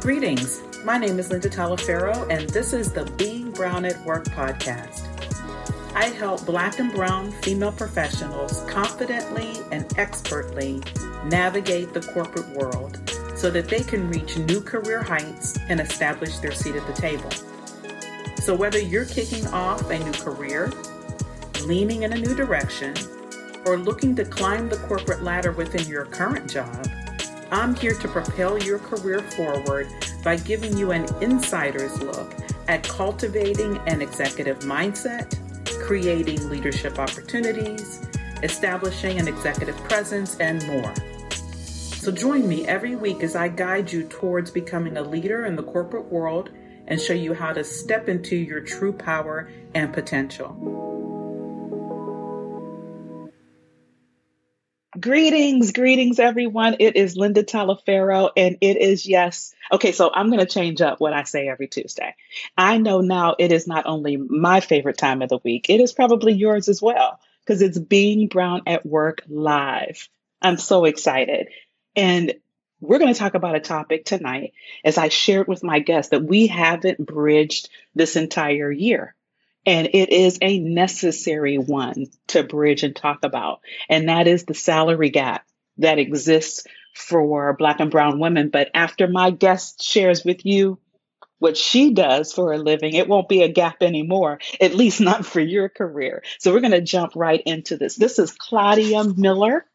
Greetings. My name is Linda Taliaferro, and this is the Being Brown at Work podcast. I help Black and Brown female professionals confidently and expertly navigate the corporate world so that they can reach new career heights and establish their seat at the table. So whether you're kicking off a new career, leaning in a new direction, or looking to climb the corporate ladder within your current job, I'm here to propel your career forward by giving you an insider's look at cultivating an executive mindset, creating leadership opportunities, establishing an executive presence, and more. So join me every week as I guide you towards becoming a leader in the corporate world and show you how to step into your true power and potential. Greetings, everyone. It is Linda Taliaferro, and it is yes. Okay, so I'm going to change up what I say every Tuesday. I know now it is not only my favorite time of the week, it is probably yours as well, because it's Being Brown at Work Live. I'm so excited. And we're going to talk about a topic tonight, as I shared with my guest, that we haven't bridged this entire year. And it is a necessary one to bridge and talk about. And that is the salary gap that exists for Black and Brown women. But after my guest shares with you what she does for a living, it won't be a gap anymore, at least not for your career. So we're going to jump right into this. This is Claudia Miller,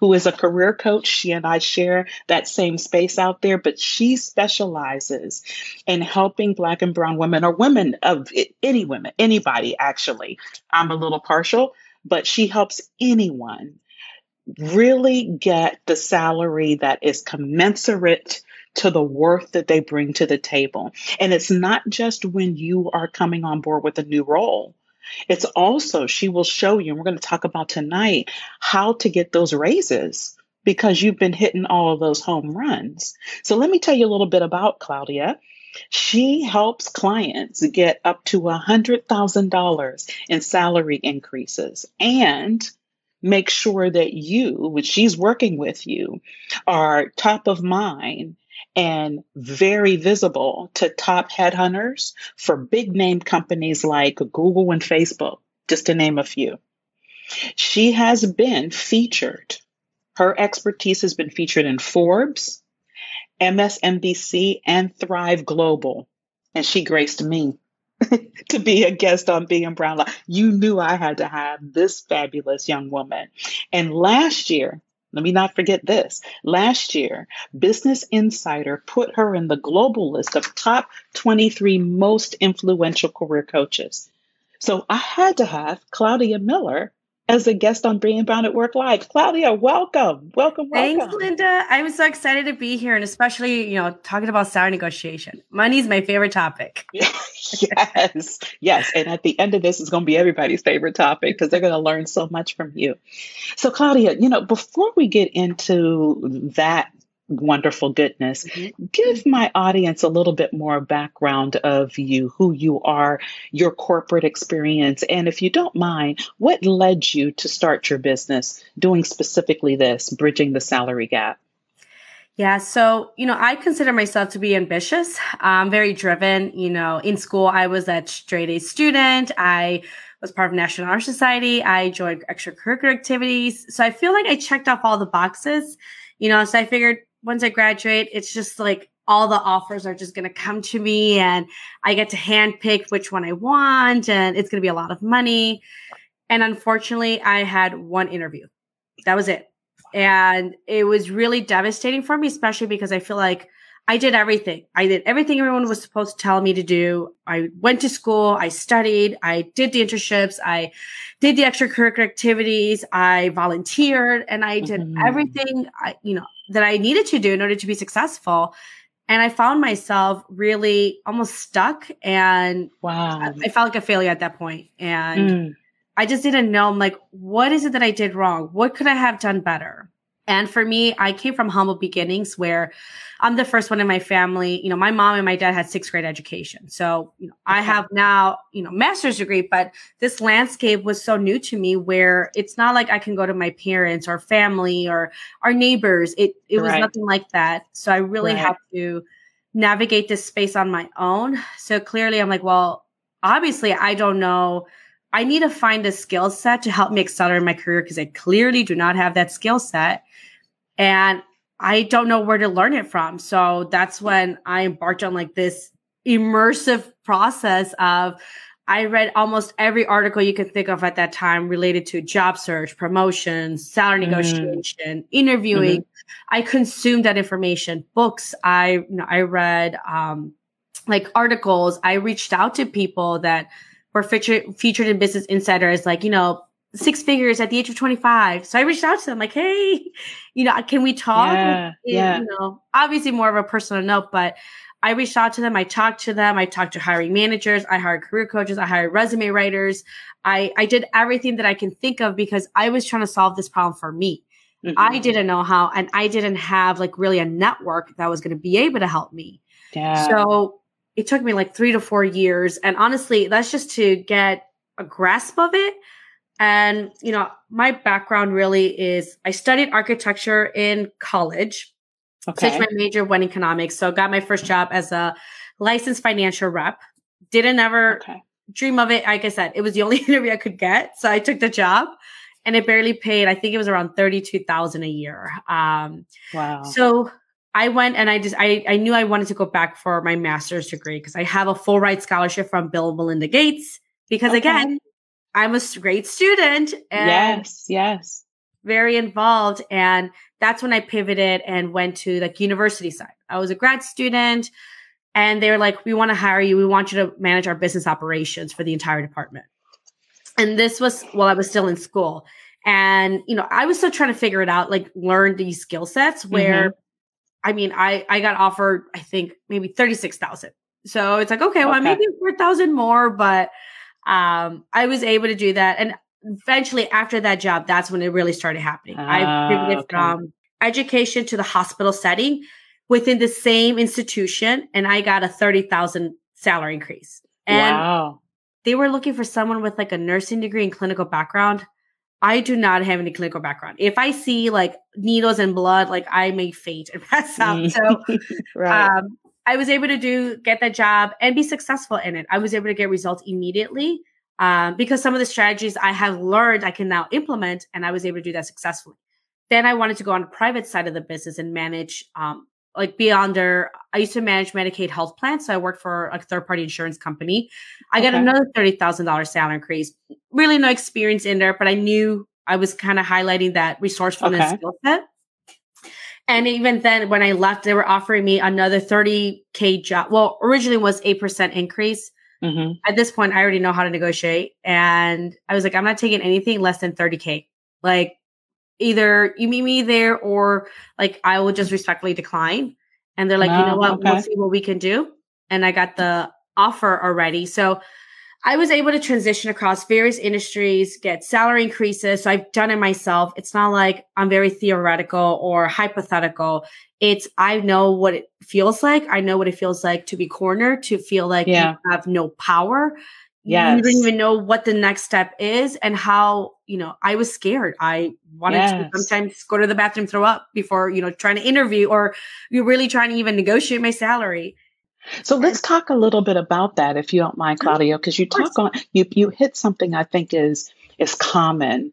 who is a career coach. She and I share that same space out there, but she specializes in helping Black and Brown women, or women of any women, anybody actually. I'm a little partial, but she helps anyone really get the salary that is commensurate to the worth that they bring to the table. And it's not just when you are coming on board with a new role. It's also, she will show you, and we're going to talk about tonight, how to get those raises because you've been hitting all of those home runs. So let me tell you a little bit about Claudia. She helps clients get up to $100,000 in salary increases and make sure that you, which she's working with you, are top of mind and very visible to top headhunters for big name companies like Google and Facebook, just to name a few. She has been featured. Her expertise has been featured in Forbes, MSNBC, and Thrive Global. And she graced me to be a guest on Being Brown. You knew I had to have this fabulous young woman. And last year, let me not forget this. Last year, Business Insider put her in the global list of top 23 most influential career coaches. So I had to have Claudia Miller as a guest on Being Brown at Work Live. Claudia, welcome. Welcome. Thanks, Linda. I'm so excited to be here, and especially, talking about salary negotiation. Money's my favorite topic. Yes. And at the end of this, it's going to be everybody's favorite topic because they're going to learn so much from you. So Claudia, before we get into that wonderful goodness, give my audience a little bit more background of you, who you are, your corporate experience. And if you don't mind, what led you to start your business doing specifically this, bridging the salary gap? Yeah. So, I consider myself to be ambitious. I'm very driven. In school, I was a straight A student. I was part of National Honor Society. I joined extracurricular activities. So I feel like I checked off all the boxes, so I figured once I graduate, it's just like all the offers are just going to come to me and I get to handpick which one I want. And it's going to be a lot of money. And unfortunately, I had one interview. That was it. And it was really devastating for me, especially because I feel like I did everything. I did everything everyone was supposed to tell me to do. I went to school. I studied. I did the internships. I did the extracurricular activities. I volunteered, and I did everything that I needed to do in order to be successful. And I found myself really almost stuck. And wow, I felt like a failure at that point. And I just didn't know, I'm like, what is it that I did wrong? What could I have done better? And for me, I came from humble beginnings where I'm the first one in my family. My mom and my dad had sixth grade education. So I have now, master's degree, but this landscape was so new to me where it's not like I can go to my parents or family or our neighbors. It was nothing like that. So I really had to navigate this space on my own. So clearly I'm like, well, obviously I don't know. I need to find a skill set to help me accelerate my career because I clearly do not have that skill set. And I don't know where to learn it from. So that's when I embarked on like this immersive process of, I read almost every article you could think of at that time related to job search, promotions, salary negotiation, interviewing. I consumed that information, books. I read like articles. I reached out to people that were featured in Business Insider as like, you know, six figures at the age of 25. So I reached out to them like, hey, you know, can we talk? Yeah. You know, obviously more of a personal note, but I reached out to them. I talked to them. I talked to hiring managers. I hired career coaches. I hired resume writers. I did everything that I can think of because I was trying to solve this problem for me. I didn't know how, and I didn't have like really a network that was going to be able to help me. So it took me like 3 to 4 years. And honestly, that's just to get a grasp of it. And, you know, my background really is I studied architecture in college. Switched my major, went economics. So got my first job as a licensed financial rep. Didn't ever dream of it. Like I said, it was the only interview I could get. So I took the job and it barely paid. I think it was around $32,000 a year. Wow. So I went and I knew I wanted to go back for my master's degree because I have a full ride scholarship from Bill and Melinda Gates because again, I'm a great student. And very involved. And that's when I pivoted and went to like university side. I was a grad student and they were like, we want to hire you. We want you to manage our business operations for the entire department. And this was while I was still in school. And, you know, I was still trying to figure it out, like learn these skill sets where, I mean, I got offered, I think maybe $36,000. So it's like, okay, well, maybe $4,000 more, but I was able to do that. And eventually after that job, that's when it really started happening. I pivoted from education to the hospital setting within the same institution. And I got a $30,000 salary increase. And they were looking for someone with like a nursing degree and clinical background. I do not have any clinical background. If I see like needles and blood, like I may faint and pass out. So I was able to get that job and be successful in it. I was able to get results immediately. Because some of the strategies I have learned, I can now implement, and I was able to do that successfully. Then I wanted to go on the private side of the business and manage, like beyond there. I used to manage Medicaid health plans. So I worked for a third-party insurance company. I got another $30,000 salary increase, really no experience in there, but I knew I was kind of highlighting that resourcefulness skill set. And even then when I left, they were offering me another $30K job. Well, originally was 8% increase. At this point, I already know how to negotiate. And I was like, I'm not taking anything less than $30K. Like either you meet me there or like I will just respectfully decline. And they're like, you know what, we'll see what we can do. And I got the offer already. So I was able to transition across various industries, get salary increases. So I've done it myself. It's not like I'm very theoretical or hypothetical. It's, I know what it feels like. I know what it feels like to be cornered, to feel like you have no power. You don't even know what the next step is and how, you know, I was scared. I wanted to sometimes go to the bathroom, throw up before, you know, trying to interview or you're really trying to even negotiate my salary. So let's talk a little bit about that, if you don't mind, Claudia, because you talk on you hit something I think is common,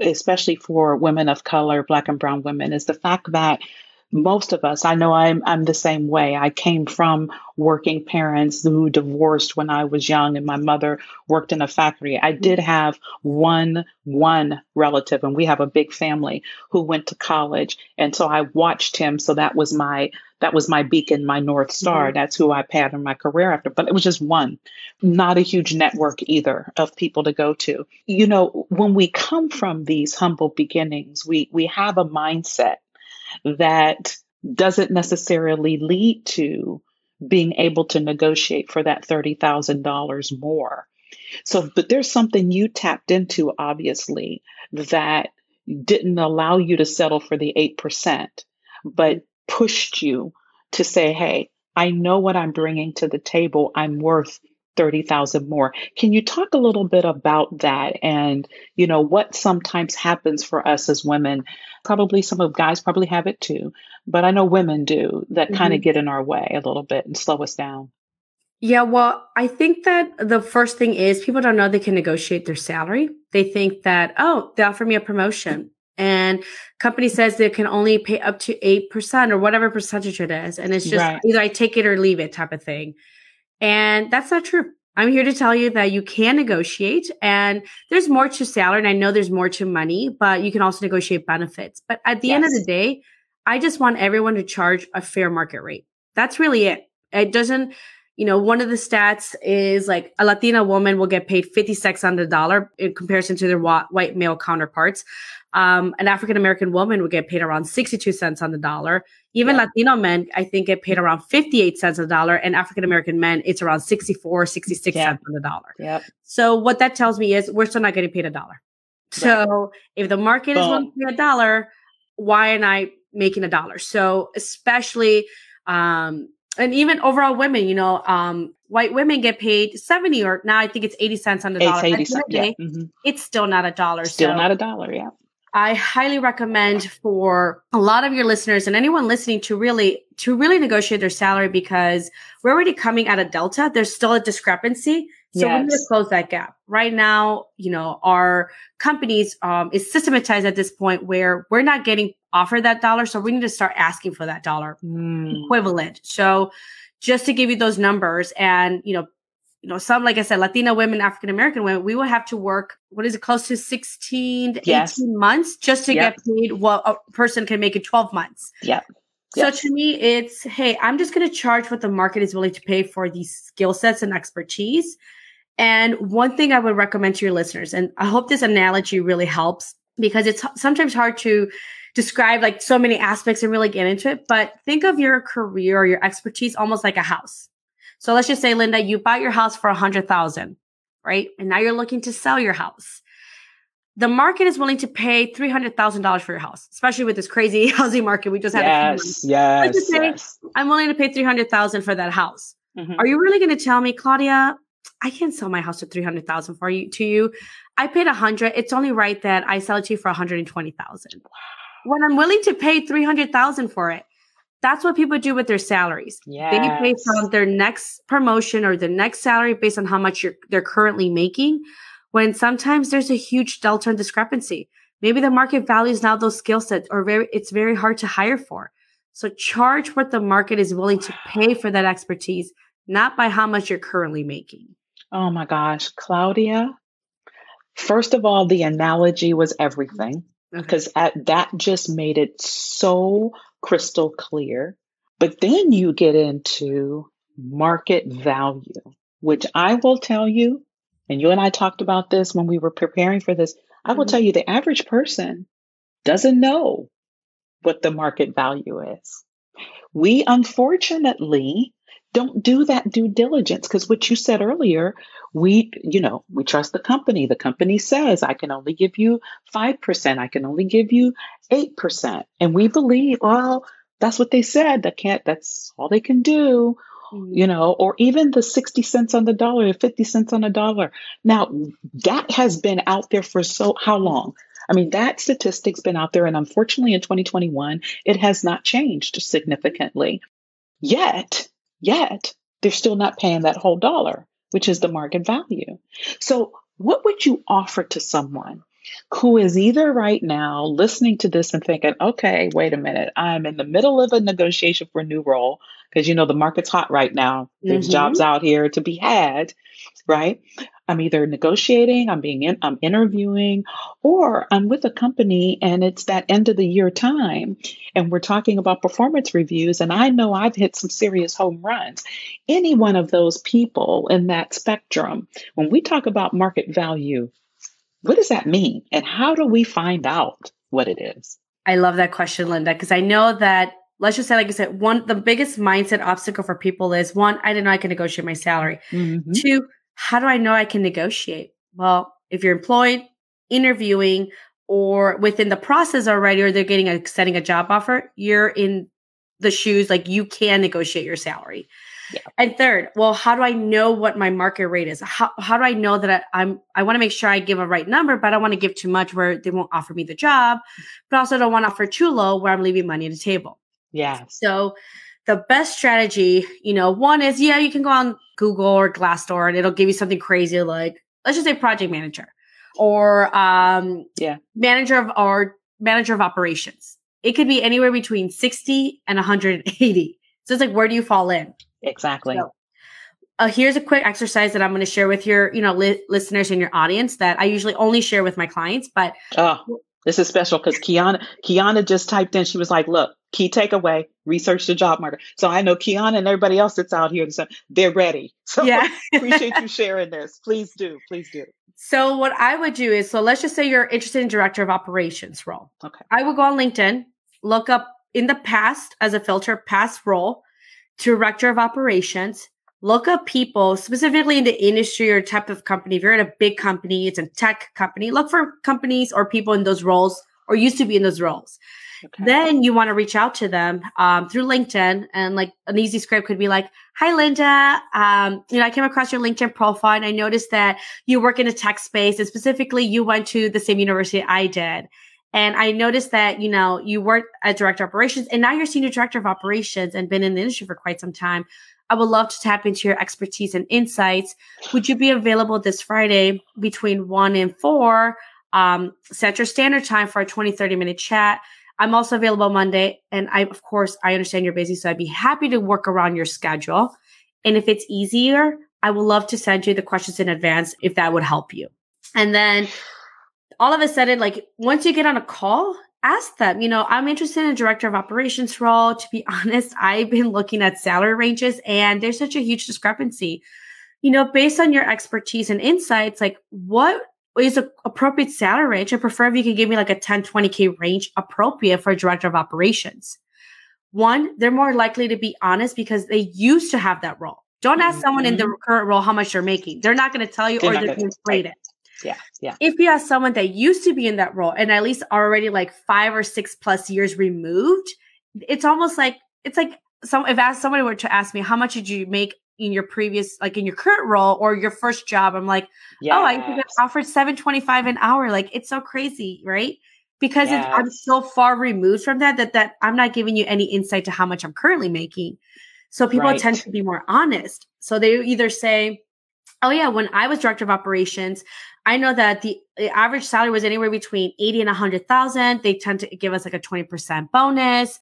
especially for women of color, Black and brown women, is the fact that most of us, I know I'm the same way. I came from working parents who divorced when I was young and my mother worked in a factory. I did have one relative, and we have a big family, who went to college. And so I watched him. So that was my beacon, my North Star. That's who I patterned my career after. But it was just one, not a huge network either of people to go to. You know, when we come from these humble beginnings, we have a mindset that doesn't necessarily lead to being able to negotiate for that $30,000 more. So, but there's something you tapped into, obviously, that didn't allow you to settle for the 8%, but pushed you to say, hey, I know what I'm bringing to the table. I'm worth 30,000 more. Can you talk a little bit about that and, you know, what sometimes happens for us as women? Probably some of guys probably have it too, but I know women do that kind of get in our way a little bit and slow us down. Yeah, well, I think that the first thing is people don't know they can negotiate their salary. They think that, oh, they offer me a promotion and company says they can only pay up to 8% or whatever percentage it is. And it's just either I take it or leave it type of thing. And that's not true. I'm here to tell you that you can negotiate and there's more to salary. And I know there's more to money, but you can also negotiate benefits. But at the end of the day, I just want everyone to charge a fair market rate. That's really it. It doesn't, you know, one of the stats is like a Latina woman will get paid 50 cents on the dollar in comparison to their white male counterparts. An African-American woman would get paid around 62 cents on the dollar. Even Latino men, I think, get paid around 58 cents on the dollar. And African-American men, it's around 64, 66 cents on the dollar. Yep. So what that tells me is we're still not getting paid a dollar. So if the market is willing to pay a dollar, why am I making a dollar? So especially, and even overall women, you know, white women get paid 70 or now I think it's 80 cents on the dollar. 80 cents, it's still not a dollar. Still not a dollar, I highly recommend for a lot of your listeners and anyone listening to really negotiate their salary because we're already coming at a delta. There's still a discrepancy. So we need to close that gap. Right now, you know, our companies is systematized at this point where we're not getting offered that dollar. So we need to start asking for that dollar equivalent. So just to give you those numbers and, you know, some, like I said, Latina women, African-American women, we will have to work, close to 16 to 18 months just to get paid what a person can make in 12 months. So to me, it's, hey, I'm just going to charge what the market is willing to pay for these skill sets and expertise. And one thing I would recommend to your listeners, and I hope this analogy really helps because it's sometimes hard to describe like so many aspects and really get into it, but think of your career or your expertise almost like a house. So let's just say, Linda, you bought your house for $100,000, right? And now you're looking to sell your house. The market is willing to pay $300,000 for your house, especially with this crazy housing market we just had. Let's just say, I'm willing to pay $300,000 for that house. Are you really going to tell me, Claudia, I can't sell my house at $300,000 for you to you? I paid $100,000. It's only right that I sell it to you for $120,000. When I'm willing to pay $300,000 for it. That's what people do with their salaries. They pay for their next promotion or their next salary based on how much they're currently making, when sometimes there's a huge delta and discrepancy. Maybe the market values now those skill sets or it's very hard to hire for. So charge what the market is willing to pay for that expertise, not by how much you're currently making. Oh my gosh, Claudia. First of all, the analogy was everything because that just made it so crystal clear. But then you get into market value, which I will tell you, and you and I talked about this when we were preparing for this, I will tell you the average person doesn't know what the market value is. We unfortunately don't do that due diligence because what you said earlier, we trust the company. The company says, I can only give you 5%. I can only give you 8%. And we believe, well, that's what they said. That's all they can do, you know, or even the 60 cents on the dollar, the 50 cents on the dollar. Now that has been out there for how long? I mean, that statistic's been out there. And unfortunately in 2021, it has not changed significantly yet. They're still not paying that whole dollar, which is the market value. So what would you offer to someone who is either right now listening to this and thinking, okay, wait a minute, I'm in the middle of a negotiation for a new role because, you know, the market's hot right now. There's jobs out here to be had, right? I'm either negotiating, I'm interviewing, or I'm with a company and it's that end of the year time and we're talking about performance reviews and I know I've hit some serious home runs. Any one of those people in that spectrum, when we talk about market value, what does that mean? And how do we find out what it is? I love that question, Linda, because I know that, let's just say, like you said, the biggest mindset obstacle for people is one, I didn't know I can negotiate my salary. Two, how do I know I can negotiate? Well, if you're employed, interviewing, or within the process already, or they're setting a job offer, you're in the shoes, like you can negotiate your salary. Yeah. And third, well, how do I know what my market rate is? How do I know that I want to make sure I give a right number, but I don't want to give too much where they won't offer me the job, but also don't want to offer too low where I'm leaving money at the table. Yeah. So the best strategy, one is, you can go on Google or Glassdoor and it'll give you something crazy. Like, let's just say project manager or, manager of operations. It could be anywhere between 60 and 180. So it's like, where do you fall in? Exactly. So, here's a quick exercise that I'm going to share with your, listeners in your audience that I usually only share with my clients, but. Oh, this is special because Kiana just typed in. She was like, look, key takeaway, research the job market. So I know Kiana and everybody else that's out here, they're ready. So yeah. Appreciate you sharing this. Please do. So what I would do is, let's just say you're interested in director of operations role. Okay. I would go on LinkedIn, look up in the past as a filter, past role, director of operations, look up people specifically in the industry or type of company. If you're in a big company, it's a tech company, look for companies or people in those roles or used to be in those roles. Okay. Then you want to reach out to them through LinkedIn, and like an easy script could be like, hi, Linda, I came across your LinkedIn profile and I noticed that you work in a tech space, and specifically you went to the same university I did. And I noticed that, you worked at director of operations and now you're senior director of operations and been in the industry for quite some time. I would love to tap into your expertise and insights. Would you be available this Friday between 1 and 4 Central Standard Time for a 20-30 minute chat? I'm also available Monday. And I understand you're busy, so I'd be happy to work around your schedule. And if it's easier, I would love to send you the questions in advance if that would help you. And then all of a sudden, like once you get on a call, ask them, I'm interested in a director of operations role. To be honest, I've been looking at salary ranges and there's such a huge discrepancy, based on your expertise and insights, like what is an appropriate salary range? I prefer if you could give me like a 10, 20K range appropriate for a director of operations. One, they're more likely to be honest because they used to have that role. Don't ask someone in the current role how much they're making. They're not going to tell you or they're going to inflate it. Yeah. Yeah. If you have someone that used to be in that role and at least already like 5 or 6 plus years removed, it's almost like, if somebody were to ask me, how much did you make in your previous, like in your current role or your first job? I'm like, Oh, I think I offered $7.25 an hour. Like it's so crazy, right? Because I'm so far removed from that I'm not giving you any insight to how much I'm currently making. So people tend to be more honest. So they either say, oh yeah, when I was director of operations, I know that the average salary was anywhere between 80 and 100,000. They tend to give us like a 20% bonus.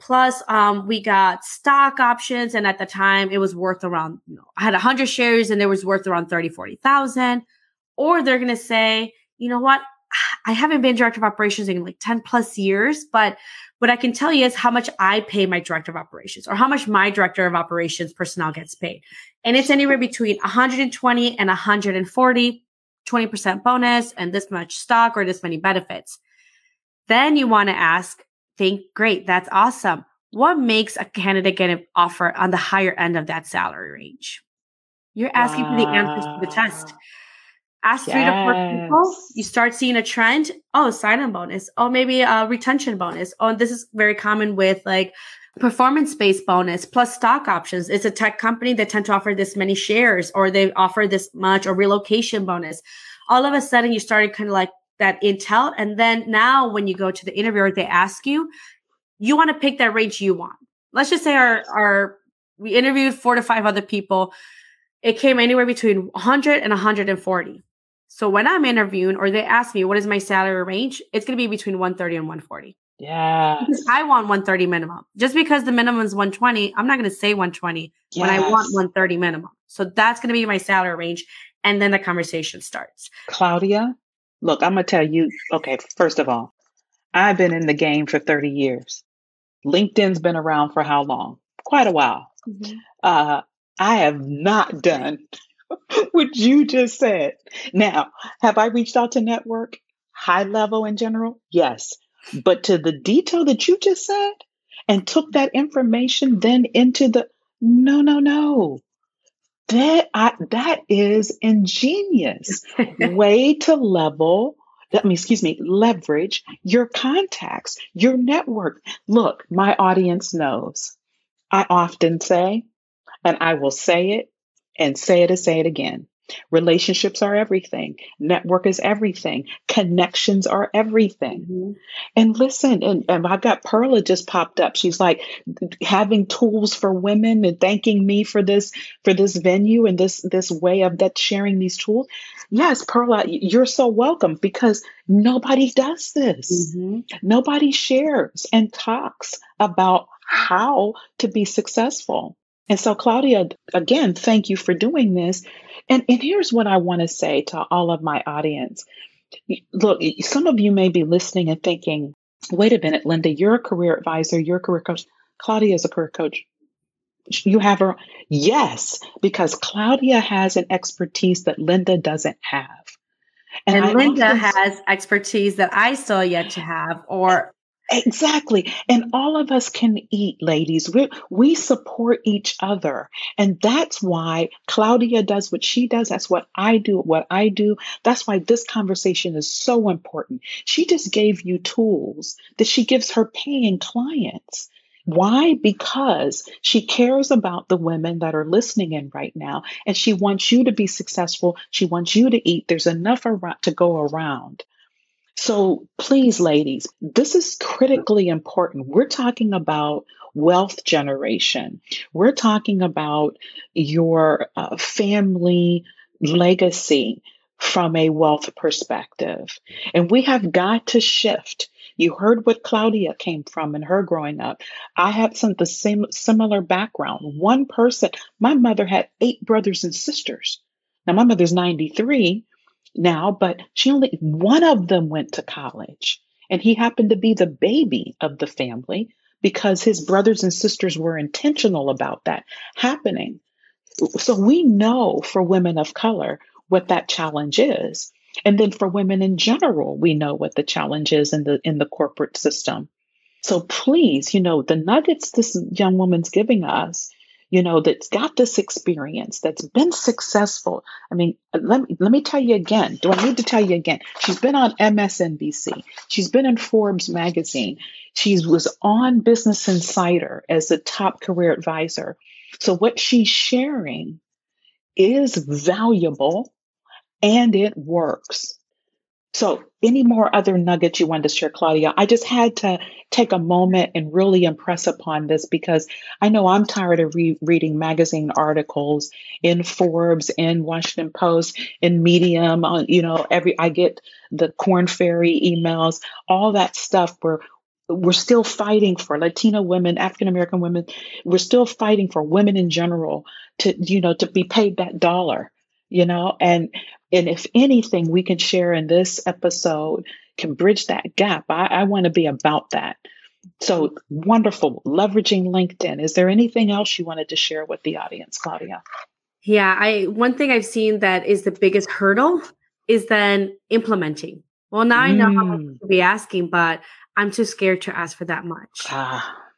Plus, we got stock options. And at the time it was worth around, I had 100 shares and it was worth around 30, 40,000. Or they're going to say, you know what? I haven't been director of operations in like 10 plus years, but what I can tell you is how much I pay my director of operations or how much my director of operations personnel gets paid. And it's anywhere between 120 and 140. 20% bonus and this much stock or this many benefits. Then you want to think, great, that's awesome. What makes a candidate get an offer on the higher end of that salary range? You're asking for the answers to the test. Ask 3 to 4 people, you start seeing a trend. Oh, sign-on bonus. Oh, maybe a retention bonus. Oh, this is very common with like performance-based bonus plus stock options. It's a tech company that tend to offer this many shares or they offer this much or relocation bonus. All of a sudden you started kind of like that intel. And then now when you go to the interview or they ask you, you want to pick that range you want. Let's just say we interviewed 4 to 5 other people. It came anywhere between 100 and 140. So when I'm interviewing or they ask me, what is my salary range? It's going to be between 130 and 140. Yeah. Because I want 130 minimum. Just because the minimum is 120, I'm not going to say 120 when I want 130 minimum. So that's going to be my salary range. And then the conversation starts. Claudia, look, I'm going to tell you, okay, first of all, I've been in the game for 30 years. LinkedIn's been around for how long? Quite a while. Mm-hmm. I have not done what you just said. Now, have I reached out to network high level in general? Yes. But to the detail that you just said and took that information then into the, no. That is ingenious way to leverage your contacts, your network. Look, my audience knows. I often say And I will say it and say it and say it again. Relationships are everything. Network is everything. Connections are everything. Mm-hmm. And listen, and I've got Perla just popped up. She's like having tools for women and thanking me for this venue and this way of that sharing these tools. Yes, Perla, you're so welcome, because nobody does this. Mm-hmm. Nobody shares and talks about how to be successful. And so, Claudia, again, thank you for doing this. And here's what I want to say to all of my audience. Look, some of you may be listening and thinking, wait a minute, Linda, you're a career advisor, you're a career coach. Claudia is a career coach. You have her. Yes, because Claudia has an expertise that Linda doesn't have. And Linda has expertise that I still yet to have, or... Exactly. And all of us can eat, ladies. We support each other. And that's why Claudia does what she does. That's what I do, That's why this conversation is so important. She just gave you tools that she gives her paying clients. Why? Because she cares about the women that are listening in right now, and she wants you to be successful. She wants you to eat. There's enough to go around. So please, ladies, this is critically important. We're talking about wealth generation. We're talking about your family legacy from a wealth perspective. And we have got to shift. You heard what Claudia came from and her growing up. I had the same similar background. One person, my mother had 8 brothers and sisters. Now, my mother's 93. Now, but she only one of them went to college, and he happened to be the baby of the family because his brothers and sisters were intentional about that happening. So we know for women of color what that challenge is. And then for women in general, we know what the challenge is in the corporate system. So please, the nuggets this young woman's giving us, that's got this experience, that's been successful. I mean, let me tell you again. Do I need to tell you again? She's been on MSNBC. She's been in Forbes magazine. She was on Business Insider as a top career advisor. So what she's sharing is valuable and it works. So any more other nuggets you wanted to share, Claudia? I just had to take a moment and really impress upon this, because I know I'm tired of reading magazine articles in Forbes, in Washington Post, in Medium, on, I get the Corn Ferry emails, all that stuff where we're still fighting for Latino women, African-American women. We're still fighting for women in general to be paid that dollar. And if anything we can share in this episode can bridge that gap. I want to be about that. So wonderful, leveraging LinkedIn. Is there anything else you wanted to share with the audience, Claudia? Yeah, one thing I've seen that is the biggest hurdle is then implementing. Well, now I know how much to be asking, but I'm too scared to ask for that much.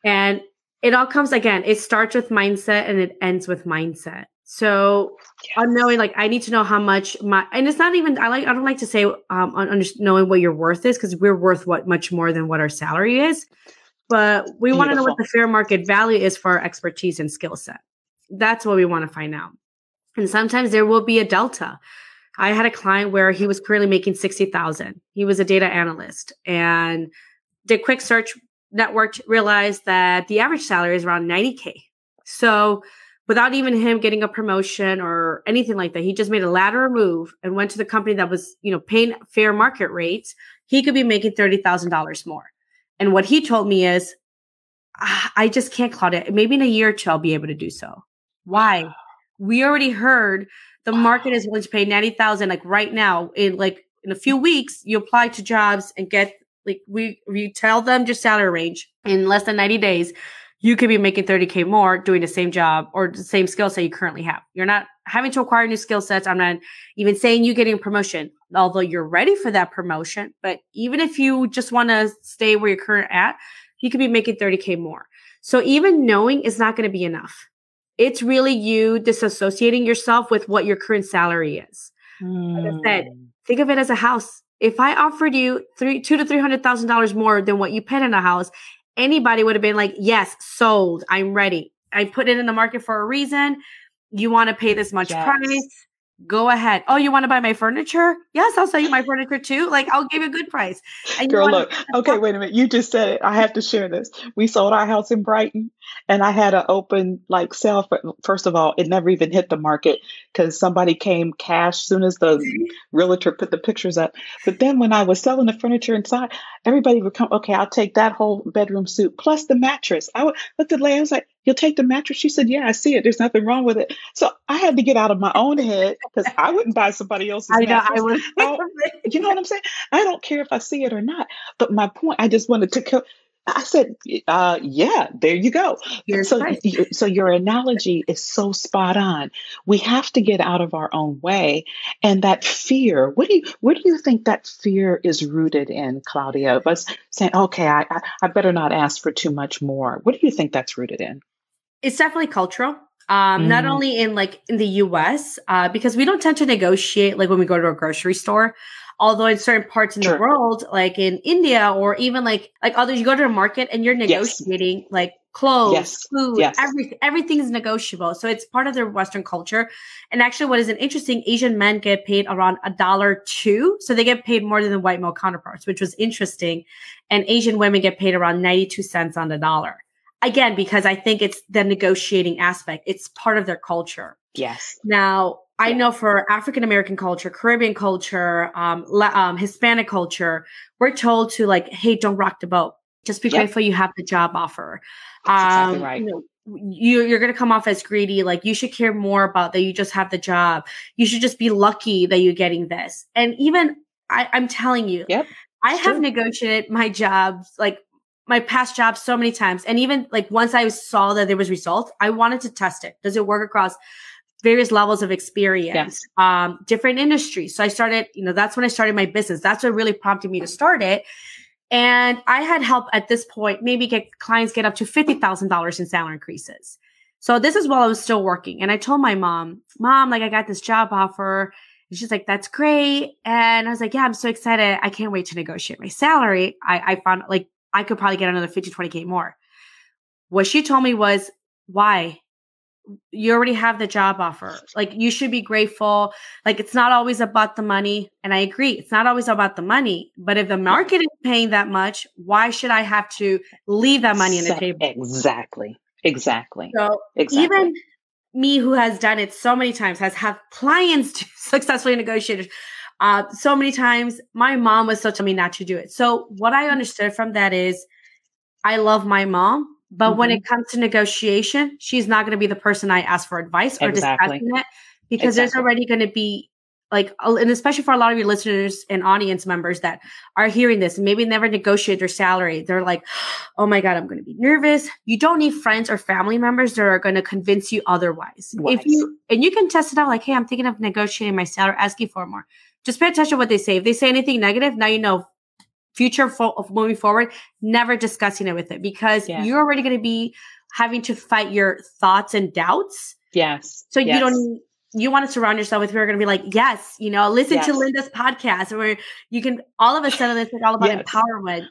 And it all comes again, it starts with mindset and it ends with mindset. So yes. I'm knowing, I need to know how much and it's not even, I don't like to say, knowing what your worth is, because we're worth much more than what our salary is, but we want to know what the fair market value is for our expertise and skill set. That's what we want to find out. And sometimes there will be a delta. I had a client where he was currently making $60,000. He was a data analyst and did quick search, networked, realized that the average salary is around $90K. So without even him getting a promotion or anything like that, he just made a lateral move and went to the company that was, paying fair market rates. He could be making $30,000 more. And what he told me is, I just can't, Claudia. Maybe in a year or two, I'll be able to do so. Why? We already heard the market is willing to pay $90,000. Right now, in a few weeks, you apply to jobs and get we tell them your salary range in less than 90 days. You could be making $30K more doing the same job or the same skill set you currently have. You're not having to acquire new skill sets. I'm not even saying you getting a promotion, although you're ready for that promotion. But even if you just want to stay where you're currently at, you could be making $30K more. So even knowing is not going to be enough. It's really you disassociating yourself with what your current salary is. Like I said, think of it as a house. If I offered you $200,000 to $300,000 more than what you paid in a house, anybody would have been like, yes, sold. I'm ready. I put it in the market for a reason. You want to pay this much price? Go ahead. Oh, you want to buy my furniture? Yes, I'll sell you my furniture too. Like, I'll give you a good price. And girl, look. Okay, wait a minute. You just said it. I have to share this. We sold our house in Brighton, and I had an open like sale. First of all, it never even hit the market because somebody came cash as soon as the realtor put the pictures up. But then when I was selling the furniture inside, everybody would come. Okay, I'll take that whole bedroom suite plus the mattress. I would look at the lady. I was like, "You'll take the mattress?" She said, "Yeah, I see it. There's nothing wrong with it." So I had to get out of my own head because I wouldn't buy somebody else's mattress. I would. You know what I'm saying? I don't care if I see it or not. But my point, I just wanted to go. I said, yeah, there you go. So your analogy is so spot on. We have to get out of our own way. And that fear, where do you think that fear is rooted in, Claudia, of us saying, okay, I better not ask for too much more. What do you think that's rooted in? It's definitely cultural, not only in the U.S., because we don't tend to negotiate like when we go to a grocery store, although in certain parts in the world, like in India or even like others, you go to the market and you're negotiating like clothes, food, everything is negotiable. So it's part of their Western culture. And actually what is interesting, Asian men get paid around $1.02. So they get paid more than the white male counterparts, which was interesting. And Asian women get paid around 92 cents on the dollar. Again, because I think it's the negotiating aspect. It's part of their culture. Yes. Now, I know for African-American culture, Caribbean culture, Hispanic culture, we're told to hey, don't rock the boat. Just be grateful you have the job offer. That's exactly right. You're going to come off as greedy. Like, you should care more about that you just have the job. You should just be lucky that you're getting this. And even I'm telling you, I have negotiated my jobs, my past jobs so many times. And even once I saw that there was results, I wanted to test it. Does it work across various levels of experience, different industries? So I started, that's when I started my business. That's what really prompted me to start it. And I had help at this point, maybe clients get up to $50,000 in salary increases. So this is while I was still working. And I told my mom, I got this job offer. And she's like, that's great. And I was like, yeah, I'm so excited. I can't wait to negotiate my salary. I found I could probably get another 50, 20K more. What she told me was, why? You already have the job offer. You should be grateful. It's not always about the money. And I agree. It's not always about the money. But if the market is paying that much, why should I have to leave that money on the table? Exactly. So even me, who has done it so many times, has had clients to successfully negotiate so many times. My mom was still telling me not to do it. So what I understood from that is, I love my mom, but when it comes to negotiation, she's not going to be the person I ask for advice or discussing it, because there's already going to be and especially for a lot of your listeners and audience members that are hearing this and maybe never negotiate their salary. They're like, oh my God, I'm going to be nervous. You don't need friends or family members that are going to convince you otherwise. And you can test it out. Hey, I'm thinking of negotiating my salary, asking for more. Just pay attention to what they say. If they say anything negative, now you know. Future moving forward, never discussing it with it, because you're already going to be having to fight your thoughts and doubts. Yes. So you don't. You want to surround yourself with people who are going to be listen to Linda's podcast, where you can all of a sudden it's all about empowerment,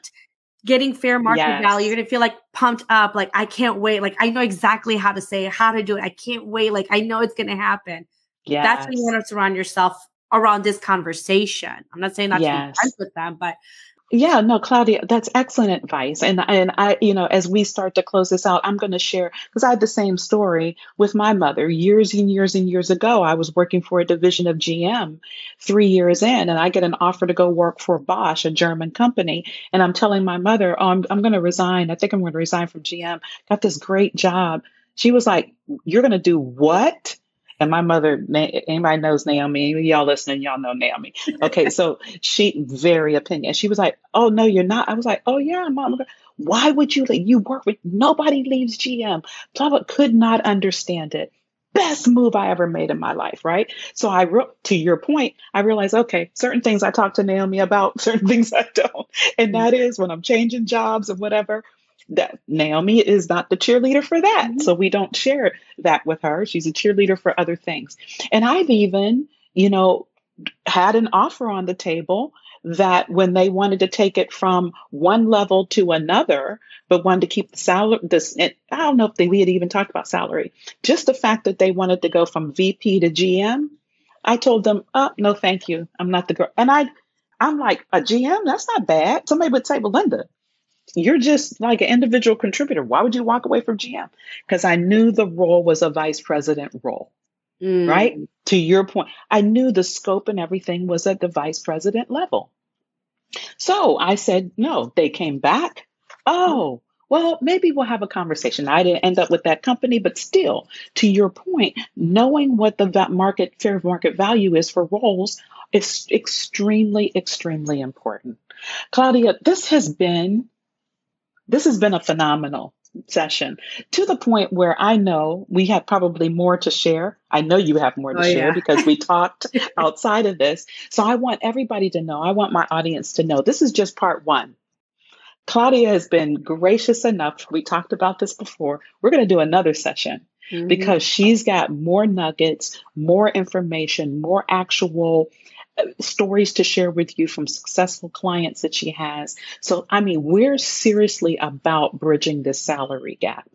getting fair market value. You're going to feel pumped up, I can't wait, I know exactly how to say it, how to do it. I can't wait, I know it's going to happen. Yeah. That's when you want to surround yourself around this conversation. I'm not saying not to be friends with them, but. Yeah, no, Claudia, that's excellent advice. And I, as we start to close this out, I'm going to share, because I had the same story with my mother years and years and years ago. I was working for a division of GM 3 years in, and I get an offer to go work for Bosch, a German company. And I'm telling my mother, oh, I'm going to resign. I think I'm going to resign from GM. Got this great job. She was like, you're going to do what? And my mother, anybody knows Naomi, y'all listening, y'all know Naomi. Okay, so she, very opinion. She was like, oh, no, you're not. I was like, oh, yeah, Mom. Why would you leave? You work with, nobody leaves GM. But could not understand it. Best move I ever made in my life, right? So to your point, I realized, okay, certain things I talk to Naomi about, certain things I don't. And that is when I'm changing jobs and whatever. That Naomi is not the cheerleader for that. Mm-hmm. So we don't share that with her. She's a cheerleader for other things. And I've even, had an offer on the table that when they wanted to take it from one level to another, but wanted to keep the salary, this, and I don't know if we had even talked about salary, just the fact that they wanted to go from VP to GM, I told them, oh, no, thank you. I'm not the girl. And I'm like, a GM? That's not bad. Somebody would say, well, Linda, you're just like an individual contributor. Why would you walk away from GM? Because I knew the role was a vice president role. Mm. Right? To your point, I knew the scope and everything was at the vice president level. So I said, no, they came back. Oh, well, maybe we'll have a conversation. I didn't end up with that company, but still, to your point, knowing what the market, fair market value is for roles is extremely, extremely important. Claudia, this has been a phenomenal session, to the point where I know we have probably more to share. I know you have more to share because we talked outside of this. So I want everybody to know, I want my audience to know, this is just part one. Claudia has been gracious enough. We talked about this before. We're going to do another session because she's got more nuggets, more information, more actual stories to share with you from successful clients that she has. So, I mean, we're seriously about bridging this salary gap.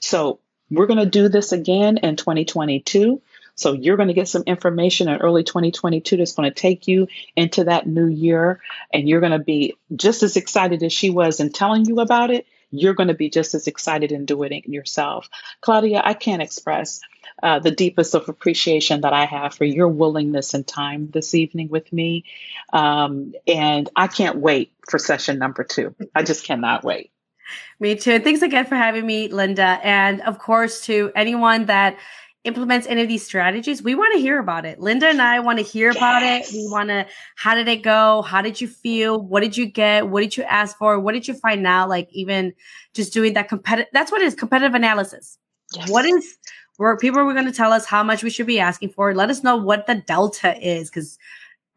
So we're going to do this again in 2022. So you're going to get some information in early 2022 that's going to take you into that new year. And you're going to be just as excited as she was in telling you about it. You're going to be just as excited in doing it yourself. Claudia, I can't express the deepest of appreciation that I have for your willingness and time this evening with me. And I can't wait for session number 2. I just cannot wait. Me too. Thanks again for having me, Linda. And of course, to anyone that implements any of these strategies, we want to hear about it. Linda and I want to hear about it. We want to, how did it go? How did you feel? What did you get? What did you ask for? What did you find out? Like even just doing that competitive, that's what it is, competitive analysis. Yes. People were going to tell us how much we should be asking for. Let us know what the delta is, because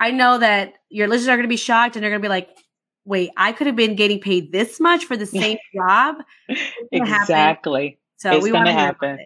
I know that your listeners are going to be shocked and they're going to be like, wait, I could have been getting paid this much for the same job. Exactly. So it's going to happen.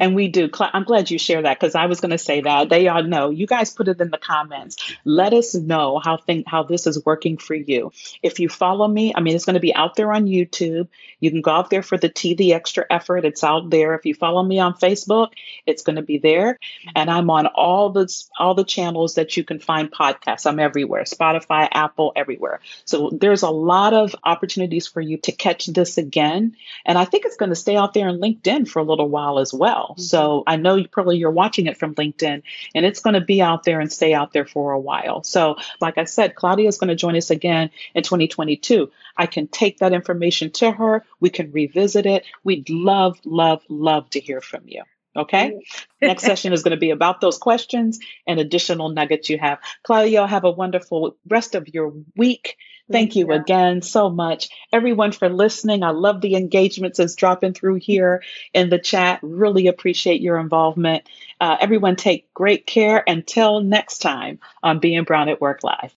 And we do. I'm glad you share that, because I was going to say that. They all know. You guys put it in the comments. Let us know how this is working for you. If you follow me, I mean, it's going to be out there on YouTube. You can go out there for the T, the extra effort. It's out there. If you follow me on Facebook, it's going to be there. And I'm on all the channels that you can find podcasts. I'm everywhere. Spotify, Apple, everywhere. So there's a lot of opportunities for you to catch this again. And I think it's going to stay out there on LinkedIn for a little while as well. So I know you're watching it from LinkedIn, and it's going to be out there and stay out there for a while. So like I said, Claudia is going to join us again in 2022. I can take that information to her. We can revisit it. We'd love, love, love to hear from you. Okay. Next session is going to be about those questions and additional nuggets you have. Claudia, have a wonderful rest of your week. Thank you again so much, everyone, for listening. I love the engagements that's dropping through here in the chat. Really appreciate your involvement. Everyone take great care. Until next time on Being Brown at Work Live.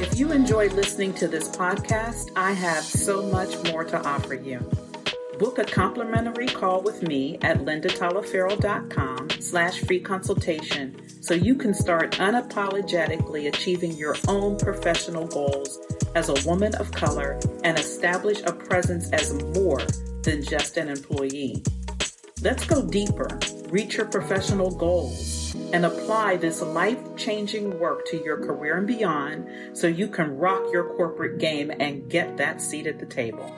If you enjoyed listening to this podcast, I have so much more to offer you. Book a complimentary call with me at lindataliaferro.com/free consultation so you can start unapologetically achieving your own professional goals as a woman of color and establish a presence as more than just an employee. Let's go deeper, reach your professional goals, and apply this life-changing work to your career and beyond so you can rock your corporate game and get that seat at the table.